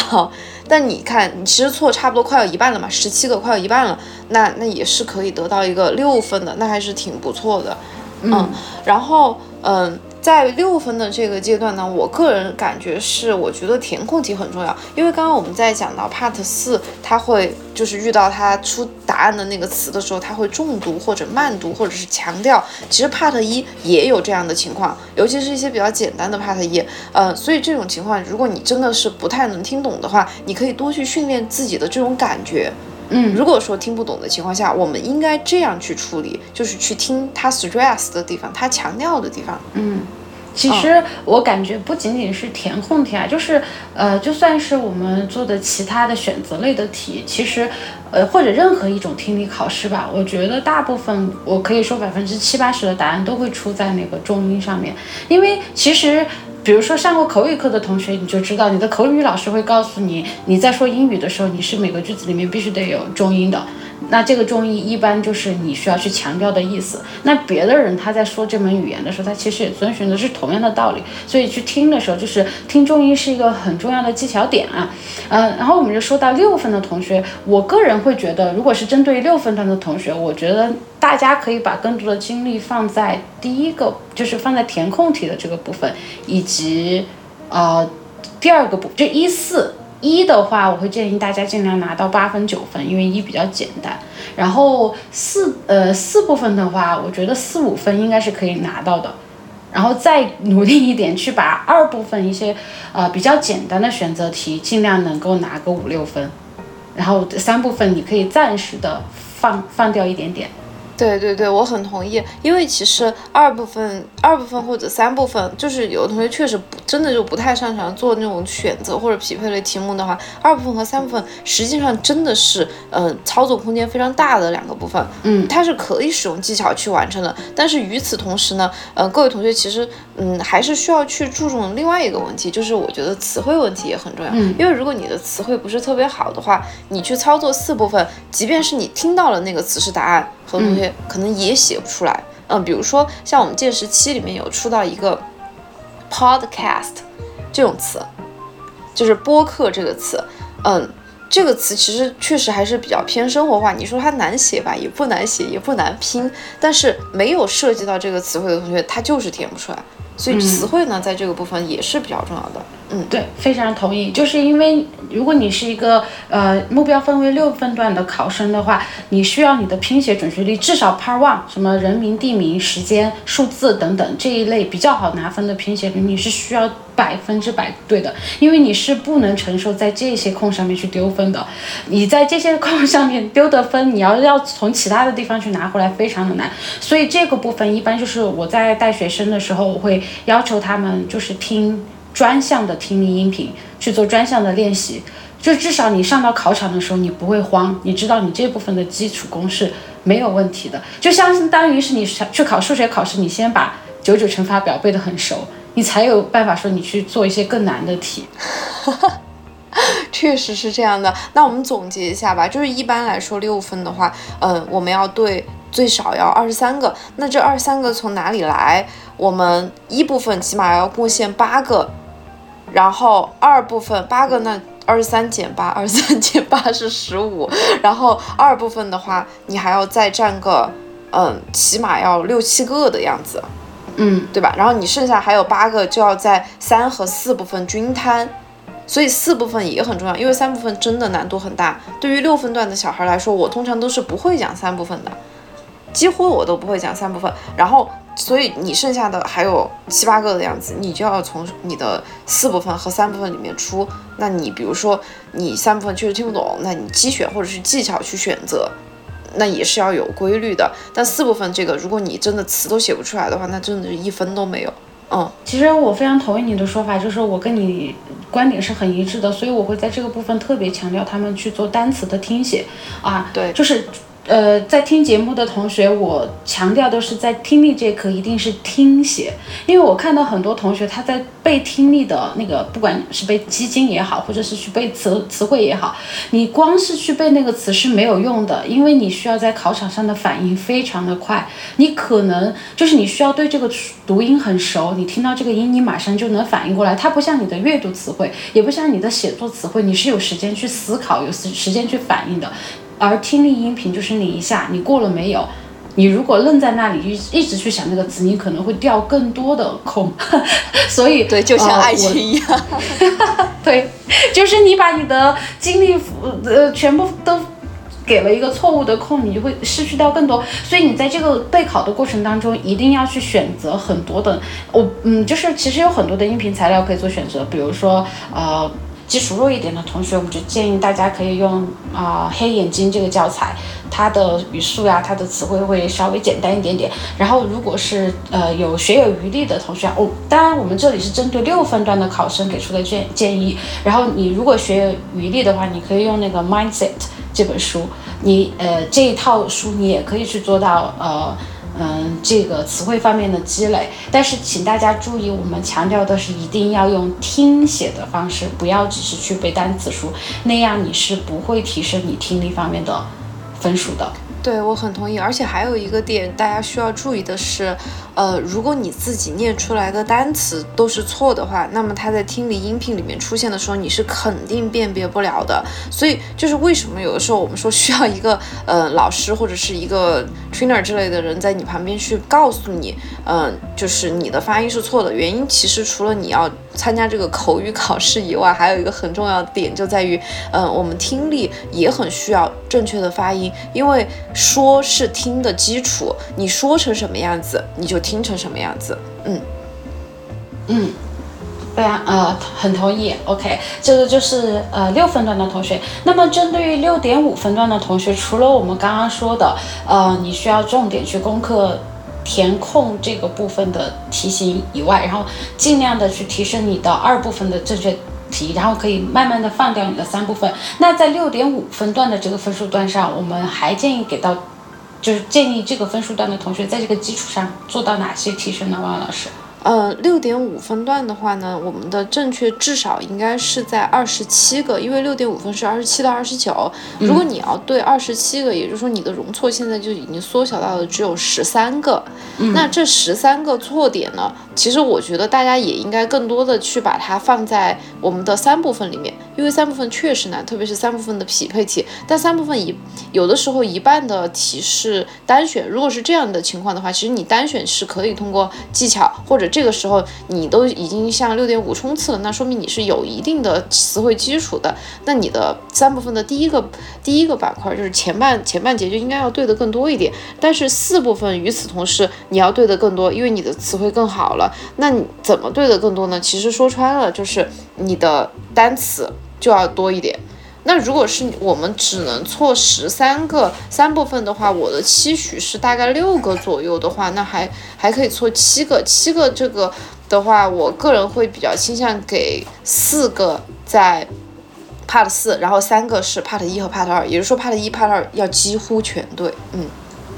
但你看，你其实错差不多快有一半了嘛，十七个快有一半了，那那也是可以得到一个六分的，那还是挺不错的，嗯。嗯然后，嗯、呃，在六分的这个阶段呢，我个人感觉是，我觉得填空题很重要，因为刚刚我们在讲到 part 四，它会就是遇到它出答案的那个词的时候，它会重读或者慢读或者是强调。其实 part 一也有这样的情况，尤其是一些比较简单的 part 一，呃，所以这种情况，如果你真的是不太能听懂的话，你可以多去训练自己的这种感觉。嗯，如果说听不懂的情况下，我们应该这样去处理，就是去听它 stress 的地方，它强调的地方。嗯。其实我感觉不仅仅是填空题啊，就是呃，就算是我们做的其他的选择类的题，其实呃或者任何一种听力考试吧，我觉得大部分我可以说百分之七八十的答案都会出在那个重音上面，因为其实。比如说上过口语课的同学，你就知道你的口语老师会告诉你，你在说英语的时候，你是每个句子里面必须得有重音的。那这个重音一般就是你需要去强调的意思。那别的人他在说这门语言的时候，他其实也遵循的是同样的道理。所以去听的时候，就是听重音是一个很重要的技巧点啊。嗯，然后我们就说到六分的同学，我个人会觉得，如果是针对六分段的同学，我觉得。大家可以把更多的精力放在第一个，就是放在填空题的这个部分，以及呃第二个部分，就一四一的话，我会建议大家尽量拿到八分九分，因为一比较简单。然后四呃四部分的话，我觉得四五分应该是可以拿到的。然后再努力一点，去把二部分一些呃比较简单的选择题，尽量能够拿个五六分。然后三部分你可以暂时的放放掉一点点。对对对，我很同意，因为其实二部分、二部分或者三部分，就是有的同学确实不真的就不太擅长做那种选择或者匹配类题目的话，二部分和三部分实际上真的是呃操作空间非常大的两个部分，嗯，它是可以使用技巧去完成的。但是与此同时呢，呃，各位同学其实嗯还是需要去注重另外一个问题，就是我觉得词汇问题也很重要，嗯，因为如果你的词汇不是特别好的话，你去操作四部分，即便是你听到了那个词是答案。很多同学可能也写不出来。嗯，呃、比如说像我们见识期里面有出到一个 podcast 这种词，就是播客这个词。嗯，这个词其实确实还是比较偏生活化，你说它难写吧，也不难写，也不难拼，但是没有涉及到这个词汇的同学，它就是填不出来。所以词汇呢，嗯，在这个部分也是比较重要的。嗯，对，非常同意。就是因为如果你是一个呃目标分为六分段的考生的话，你需要你的拼写准确率至少 Part 一，什么人名、地名、时间、数字等等这一类比较好拿分的拼写率，你是需要百分之百对的，因为你是不能承受在这些空上面去丢分的。你在这些空上面丢的分，你要要从其他的地方去拿回来，非常的难。所以这个部分一般就是我在带学生的时候，我会要求他们就是听专项的听力音频，去做专项的练习，就至少你上到考场的时候你不会慌，你知道你这部分的基础公式没有问题的，就相当于是你去考数学考试，你先把九九乘法表背得很熟，你才有办法说你去做一些更难的题。确实是这样的。那我们总结一下吧，就是一般来说六分的话，嗯，我们要对最少要二十三个，那这二十三个从哪里来？我们一部分起码要贡献八个，然后二部分八个，那二十三减八，二十三减八是十五，然后二部分的话，你还要再占个，嗯，起码要六七个的样子，嗯，对吧？然后你剩下还有八个，就要在三和四部分均摊。所以四部分也很重要，因为三部分真的难度很大。对于六分段的小孩来说，我通常都是不会讲三部分的，几乎我都不会讲三部分。然后，所以你剩下的还有七八个的样子，你就要从你的四部分和三部分里面出。那你比如说你三部分确实听不懂，那你机选或者是技巧去选择，那也是要有规律的。但四部分这个，如果你真的词都写不出来的话，那真的是一分都没有。嗯，其实我非常同意你的说法，就是我跟你观点是很一致的，所以我会在这个部分特别强调他们去做单词的听写啊，对，就是呃，在听节目的同学，我强调的是在听力这课一定是听写，因为我看到很多同学他在背听力的那个，不管是背基金也好，或者是去背词词汇也好，你光是去背那个词是没有用的，因为你需要在考场上的反应非常的快，你可能就是你需要对这个读音很熟，你听到这个音你马上就能反应过来，它不像你的阅读词汇，也不像你的写作词汇，你是有时间去思考，有时间去反应的。而听力音频就是你一下你过了没有，你如果愣在那里一直去想那个词，你可能会掉更多的空。所以对，就像爱情一样，呃、对，就是你把你的精力呃全部都给了一个错误的空，你就会失去掉更多。所以你在这个备考的过程当中，一定要去选择很多的，我嗯，就是其实有很多的音频材料可以做选择，比如说呃。基础弱一点的同学，我就建议大家可以用啊、呃、黑眼睛这个教材，它的语速呀、啊，它的词汇会稍微简单一点点。然后如果是呃有学有余力的同学，哦，当然我们这里是针对六分段的考生给出的建建议。然后你如果学有余力的话，你可以用那个 Mindset 这本书，你呃这一套书你也可以去做到呃。嗯，这个词汇方面的积累，但是请大家注意，我们强调的是一定要用听写的方式，不要只是去背单词书，那样你是不会提升你听力方面的分数的。对，我很同意。而且还有一个点大家需要注意的是，呃，如果你自己念出来的单词都是错的话，那么它在听力音频里面出现的时候，你是肯定辨别不了的。所以就是为什么有的时候我们说需要一个呃老师或者是一个 trainer 之类的人在你旁边去告诉你，嗯、呃，就是你的发音是错的。原因其实除了你要参加这个口语考试以外，还有一个很重要的点就在于，嗯、呃，我们听力也很需要正确的发音，因为说是听的基础，你说成什么样子，你就听成什么样子。嗯嗯，对啊，呃，很同意。OK， 这个就是呃六分段的同学。那么针对于六点五分段的同学，除了我们刚刚说的，呃，你需要重点去攻克填空这个部分的题型以外，然后尽量的去提升你的二部分的正确题，然后可以慢慢的放掉你的三部分。那在六点五分段的这个分数段上，我们还建议给到，就是建议这个分数段的同学在这个基础上做到哪些提升呢？王老师？呃，六点五分段的话呢，我们的正确至少应该是在二十七个，因为六点五分是二十七到二十九。如果你要对二十七个，也就是说你的容错现在就已经缩小到了只有十三个。嗯、那这十三个错点呢，其实我觉得大家也应该更多的去把它放在我们的三部分里面，因为三部分确实难，特别是三部分的匹配题。但三部分一有的时候一半的题是单选，如果是这样的情况的话，其实你单选是可以通过技巧或者。这个时候你都已经向六点五冲刺了，那说明你是有一定的词汇基础的。那你的三部分的第一个第一个板块就是前半前半节就应该要对的更多一点，但是四部分与此同时你要对的更多，因为你的词汇更好了。那你怎么对的更多呢？其实说穿了就是你的单词就要多一点。那如果是我们只能错十三个三部分的话，我的期许是大概六个左右的话，那还还可以错七个，七个这个的话，我个人会比较倾向给四个在 part 四，然后三个是 part 一和 part 二，也就是说 part 一 part 二要几乎全对，嗯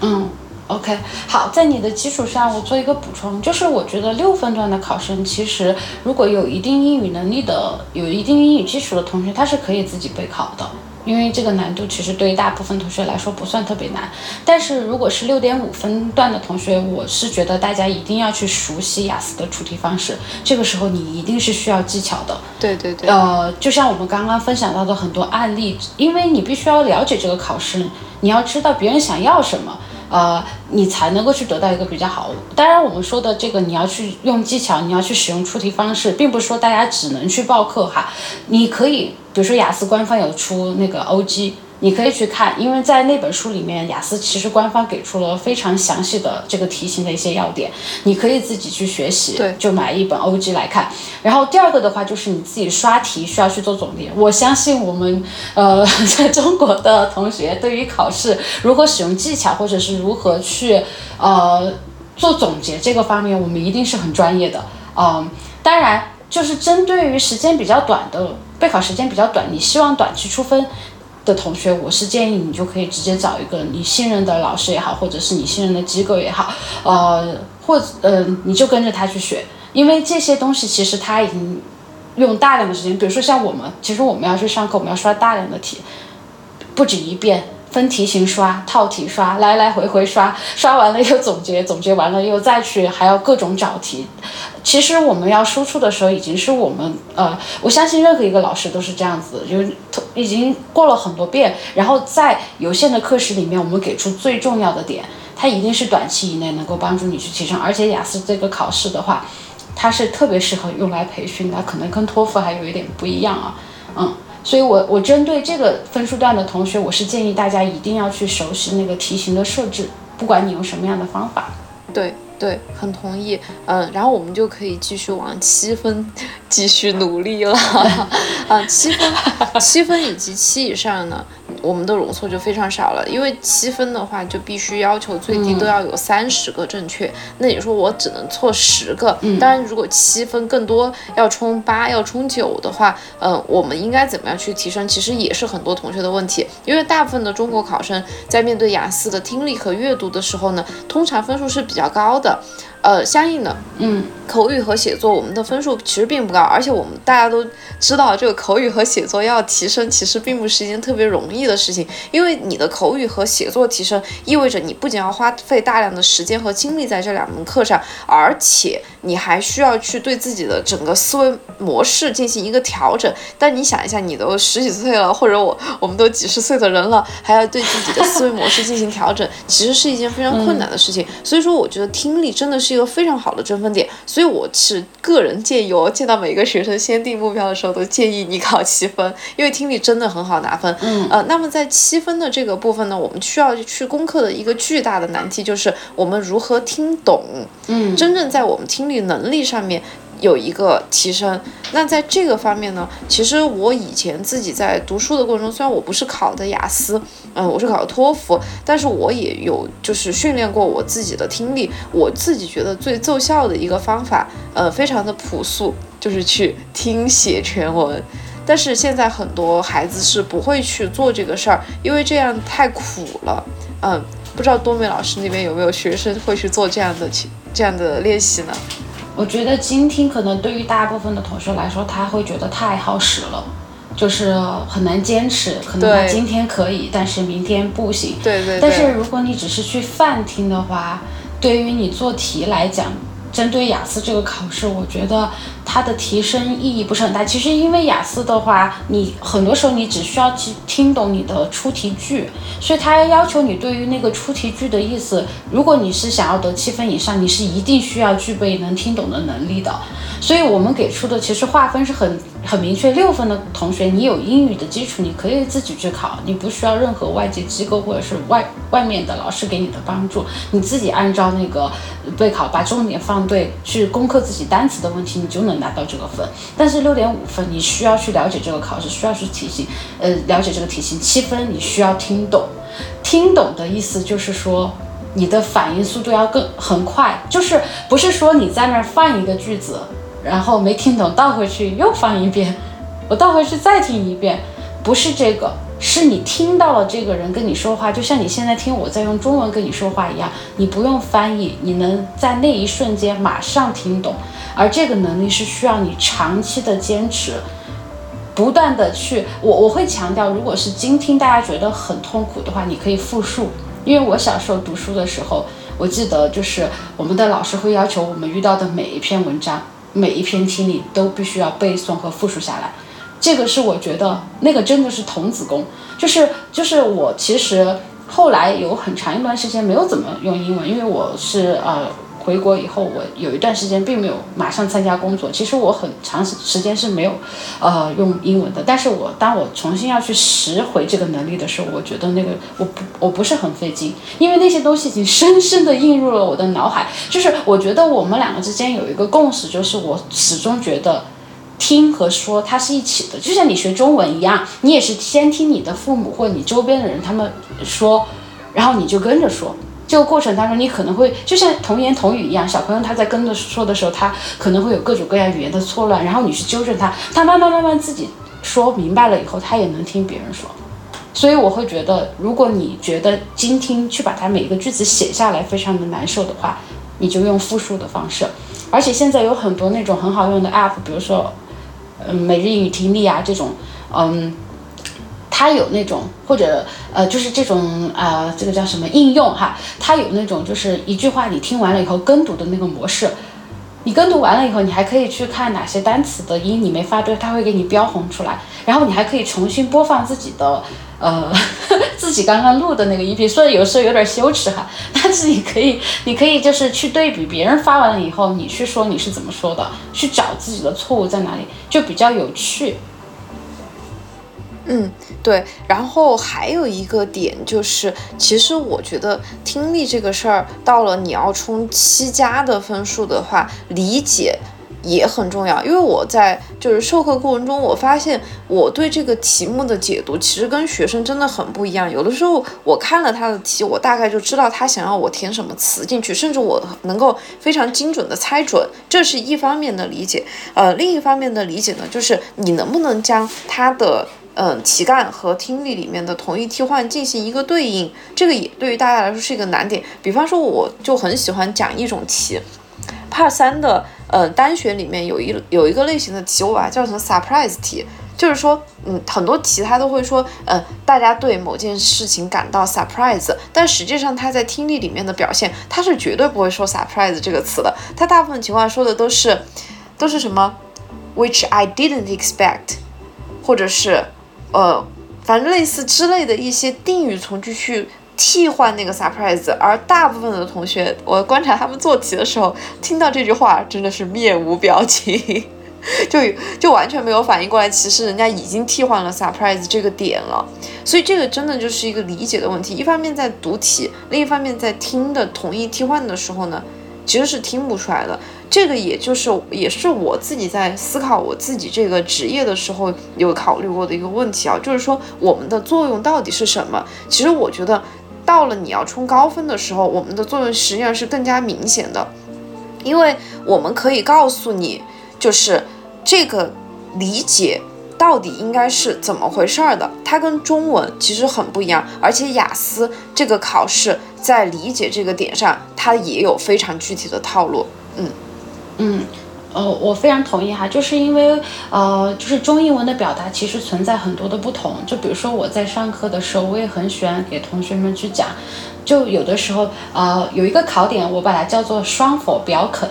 嗯。OK， 好，在你的基础上我做一个补充，就是我觉得六分段的考生，其实如果有一定英语能力的有一定英语基础的同学，他是可以自己备考的，因为这个难度其实对于大部分同学来说不算特别难。但是如果是六点五分段的同学，我是觉得大家一定要去熟悉雅思的出题方式，这个时候你一定是需要技巧的。对对对，呃，就像我们刚刚分享到的很多案例，因为你必须要了解这个考生，你要知道别人想要什么，呃，你才能够去得到一个比较好。当然我们说的这个你要去用技巧，你要去使用出题方式，并不是说大家只能去报课哈。你可以比如说雅思官方有出那个 O G， 你可以去看，因为在那本书里面雅思其实官方给出了非常详细的这个题型的一些要点，你可以自己去学习，对，就买一本 O G 来看。然后第二个的话就是你自己刷题需要去做总结。我相信我们呃在中国的同学对于考试如何使用技巧或者是如何去呃做总结这个方面，我们一定是很专业的。嗯、呃，当然就是针对于时间比较短的备考时间比较短，你希望短期出分的同学，我是建议你就可以直接找一个你信任的老师也好，或者是你信任的机构也好，呃，或者呃，你就跟着他去学，因为这些东西其实他已经用大量的时间，比如说像我们，其实我们要去上课，我们要刷大量的题，不止一遍。分题型刷，套题刷，来来回回刷，刷完了又总结，总结完了又再去，还要各种找题。其实我们要输出的时候，已经是我们呃，我相信任何一个老师都是这样子，就是已经过了很多遍，然后在有限的课时里面，我们给出最重要的点，它一定是短期以内能够帮助你去提升。而且雅思这个考试的话，它是特别适合用来培训的，可能跟托福还有一点不一样啊，嗯。所以我我针对这个分数段的同学，我是建议大家一定要去熟悉那个题型的设置，不管你用什么样的方法。对对，很同意。嗯，然后我们就可以继续往七分继续努力了。啊，七分七分以及七以上呢，我们的容错就非常少了，因为七分的话就必须要求最低都要有三十个正确、嗯、那你说我只能错十个、嗯、当然如果七分更多要冲八要冲九的话，呃，我们应该怎么样去提升，其实也是很多同学的问题。因为大部分的中国考生在面对雅思的听力和阅读的时候呢，通常分数是比较高的，呃，相应的，嗯，口语和写作我们的分数其实并不高，而且我们大家都知道，这个口语和写作要提升，其实并不是一件特别容易的事情，因为你的口语和写作提升，意味着你不仅要花费大量的时间和精力在这两门课上，而且你还需要去对自己的整个思维模式进行一个调整。但你想一下，你都十几岁了，或者我我们都几十岁的人了，还要对自己的思维模式进行调整，其实是一件非常困难的事情。嗯、所以说，我觉得听力真的是。是一个非常好的争分点，所以我是个人建议，我见到每个学生先定目标的时候，都建议你考七分，因为听力真的很好拿分。嗯，呃，那么在七分的这个部分呢，我们需要去攻克的一个巨大的难题就是我们如何听懂。嗯，真正在我们听力能力上面有一个提升。那在这个方面呢，其实我以前自己在读书的过程中，虽然我不是考的雅思，嗯，我是考的托福，但是我也有就是训练过我自己的听力。我自己觉得最奏效的一个方法，呃，非常的朴素，就是去听写全文。但是现在很多孩子是不会去做这个事儿，因为这样太苦了。嗯，不知道多美老师那边有没有学生会去做这样的这样的练习呢？我觉得监听可能对于大部分的同学来说，他会觉得太耗时了，就是很难坚持，可能他今天可以，但是明天不行。对 对, 对。但是如果你只是去泛听的话，对于你做题来讲，针对雅思这个考试，我觉得它的提升意义不是很大。其实因为雅思的话，你很多时候你只需要去听懂你的出题句，所以它要求你对于那个出题句的意思，如果你是想要得七分以上，你是一定需要具备能听懂的能力的。所以我们给出的其实划分是很很明确，六分的同学你有英语的基础，你可以自己去考，你不需要任何外界机构或者是外外面的老师给你的帮助，你自己按照那个备考把重点放对，去攻克自己单词的问题，你就能拿到这个分。但是 六点五分你需要去了解这个考试，需要去题型呃了解这个题型。七分你需要听懂，听懂的意思就是说你的反应速度要更很快，就是不是说你在那儿放一个句子然后没听懂倒回去又放一遍，我倒回去再听一遍，不是这个，是你听到了这个人跟你说话，就像你现在听我在用中文跟你说话一样，你不用翻译，你能在那一瞬间马上听懂。而这个能力是需要你长期的坚持，不断的去我我会强调，如果是监听大家觉得很痛苦的话，你可以复述。因为我小时候读书的时候，我记得就是我们的老师会要求我们遇到的每一篇文章每一篇听力都必须要背诵和复述下来，这个是我觉得那个真的是童子功，就是就是我其实后来有很长一段时间没有怎么用英文，因为我是呃回国以后，我有一段时间并没有马上参加工作，其实我很长时间是没有呃用英文的。但是我当我重新要去拾回这个能力的时候，我觉得那个我不我不是很费劲，因为那些东西已经深深的印入了我的脑海。就是我觉得我们两个之间有一个共识，就是我始终觉得听和说它是一起的，就像你学中文一样，你也是先听你的父母或你周边的人他们说，然后你就跟着说。这个过程当中你可能会就像童言童语一样，小朋友他在跟着说的时候，他可能会有各种各样语言的错乱，然后你去纠正他，他慢慢慢慢自己说明白了以后，他也能听别人说。所以我会觉得，如果你觉得精听去把它每一个句子写下来非常的难受的话，你就用复述的方式。而且现在有很多那种很好用的 app， 比如说嗯每日英语听力啊这种，嗯它有那种或者呃就是这种呃这个叫什么应用哈，它有那种就是一句话你听完了以后跟读的那个模式，你跟读完了以后，你还可以去看哪些单词的音你没发对，它会给你标红出来，然后你还可以重新播放自己的呃自己刚刚录的那个 E P， 所以有时候有点羞耻哈，但是你可以你可以就是去对比别人发完了以后，你去说你是怎么说的，去找自己的错误在哪里，就比较有趣。嗯，对，然后还有一个点就是，其实我觉得听力这个事儿，到了你要冲七加的分数的话，理解也很重要。因为我在就是授课过程中，我发现我对这个题目的解读其实跟学生真的很不一样。有的时候我看了他的题，我大概就知道他想要我填什么词进去，甚至我能够非常精准的猜准，这是一方面的理解。呃，另一方面的理解呢，就是你能不能将他的嗯，题干和听力里面的同义替换进行一个对应，这个也对于大家来说是一个难点。比方说，我就很喜欢讲一种题 ，Part 三的呃单选里面有一有一个类型的题，我把它叫成 surprise 题，就是说，嗯，很多题它都会说，呃，大家对某件事情感到 surprise， 但实际上它在听力里面的表现，它是绝对不会说 surprise 这个词的，它大部分情况说的都是都是什么 ，which I didn't expect， 或者是。呃，反正类似之类的一些定语从句去替换那个 surprise， 而大部分的同学，我观察他们做题的时候，听到这句话真的是面无表情，就就完全没有反应过来，其实人家已经替换了 surprise 这个点了。所以这个真的就是一个理解的问题，一方面在读题，另一方面在听的同义替换的时候呢，其实是听不出来的。这个也就是也是我自己在思考我自己这个职业的时候有考虑过的一个问题啊，就是说我们的作用到底是什么？其实我觉得到了你要冲高分的时候，我们的作用实际上是更加明显的，因为我们可以告诉你，就是这个理解到底应该是怎么回事的，它跟中文其实很不一样，而且雅思这个考试在理解这个点上，它也有非常具体的套路，嗯。嗯。呃，我非常同意哈，就是因为呃，就是中英文的表达其实存在很多的不同。就比如说我在上课的时候，我也很喜欢给同学们去讲，就有的时候呃，有一个考点，我把它叫做双否表肯，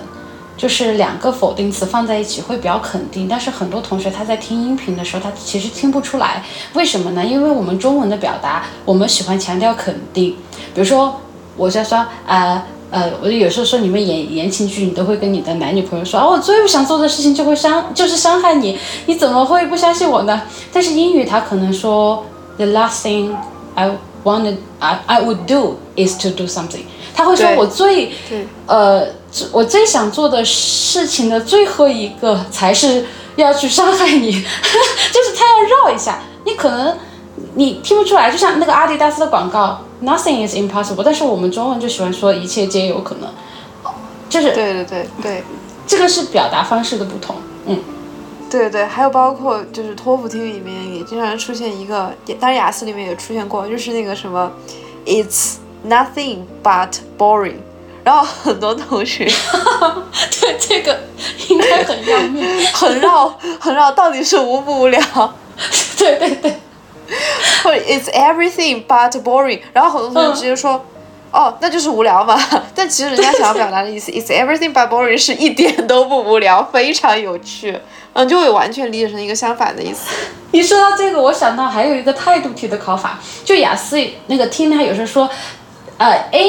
就是两个否定词放在一起会比较肯定。但是很多同学他在听音频的时候，他其实听不出来，为什么呢？因为我们中文的表达，我们喜欢强调肯定。比如说，我在说呃。呃，我有时候说你们言言情剧，你都会跟你的男女朋友说啊，我最不想做的事情就会伤，就是伤害你，你怎么会不相信我呢？但是英语他可能说 the last thing I wanted I I would do is to do something， 他会说我最呃我最想做的事情的最后一个才是要去伤害你，就是他要绕一下，你可能你听不出来，就像那个阿迪达斯的广告。Nothing is impossible， 但是我们中文就喜欢说一切皆有可能，就是对对对对，这个是表达方式的不同，嗯，对对对，还有包括就是托福题里面也经常出现一个，当然雅思里面也出现过，就是那个什么 ，It's nothing but boring， 然后很多同学对这个应该很要命，很绕很绕，到底是无不无聊？对对对。或者 it's everything but boring， 然后很多同学直接说、嗯、哦那就是无聊嘛，但其实人家想要表达的意思it's everything but boring 是一点都不无聊，非常有趣，嗯，就会完全理解成一个相反的意思。你说到这个我想到还有一个态度题的考法，就雅思那个听他有时候说呃 A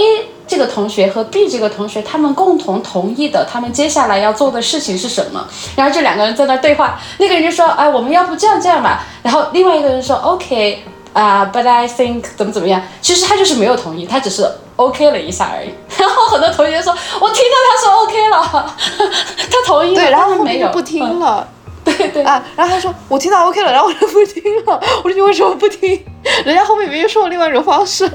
这个同学和 B 这个同学他们共同同意的他们接下来要做的事情是什么，然后这两个人在那对话，那个人就说哎、呃、我们要不这样这样吧，然后另外一个人说 OK 啊、uh, but I think 怎么怎么样，其实他就是没有同意，他只是 OK 了一下而已，然后很多同学说我听到他说 OK 了他同意了，对，然后后面就不听了、嗯对对啊，然后他说我听到 OK 了，然后我就不听了。我说你为什么不听？人家后面明明说我另外一种方式，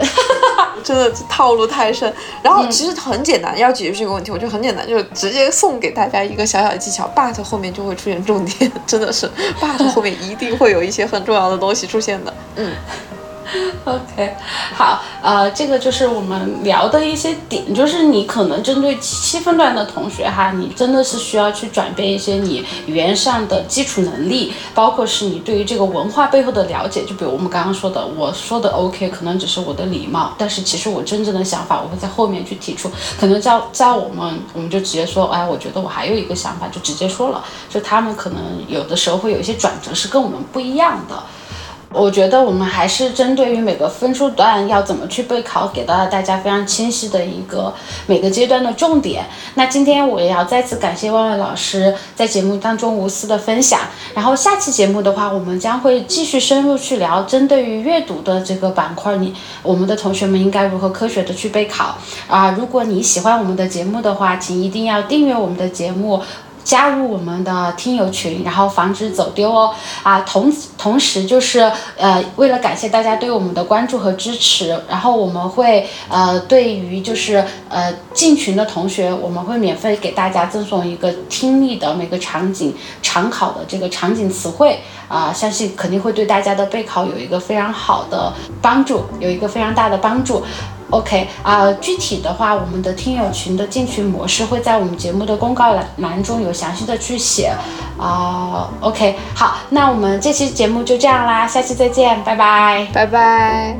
真的套路太深。然后其实很简单，要解决这个问题，我觉得很简单，就是直接送给大家一个小小的技巧 ，but 后面就会出现重点，真的是 but 后面一定会有一些很重要的东西出现的。嗯。OK， 好，呃，这个就是我们聊的一些点，就是你可能针对七分段的同学哈，你真的是需要去转变一些你语言上的基础能力，包括是你对于这个文化背后的了解。就比如我们刚刚说的，我说的 OK， 可能只是我的礼貌，但是其实我真正的想法我会在后面去提出。可能在在我们我们就直接说，哎，我觉得我还有一个想法，就直接说了。就他们可能有的时候会有一些转折是跟我们不一样的。我觉得我们还是针对于每个分数段要怎么去备考，给到大家非常清晰的一个每个阶段的重点。那今天我也要再次感谢万万老师在节目当中无私的分享。然后下期节目的话，我们将会继续深入去聊针对于阅读的这个板块，你我们的同学们应该如何科学的去备考啊、呃！如果你喜欢我们的节目的话，请一定要订阅我们的节目。加入我们的听友群，然后防止走丢哦啊！同同时就是呃，为了感谢大家对我们的关注和支持，然后我们会呃，对于就是呃进群的同学，我们会免费给大家赠送一个听力的每个场景常考的这个场景词汇啊、呃，相信肯定会对大家的备考有一个非常好的帮助，有一个非常大的帮助。OK 啊、呃，具体的话，我们的听友群的进群模式会在我们节目的公告栏中有详细的去写啊、呃。OK， 好，那我们这期节目就这样啦，下期再见，拜拜，拜拜。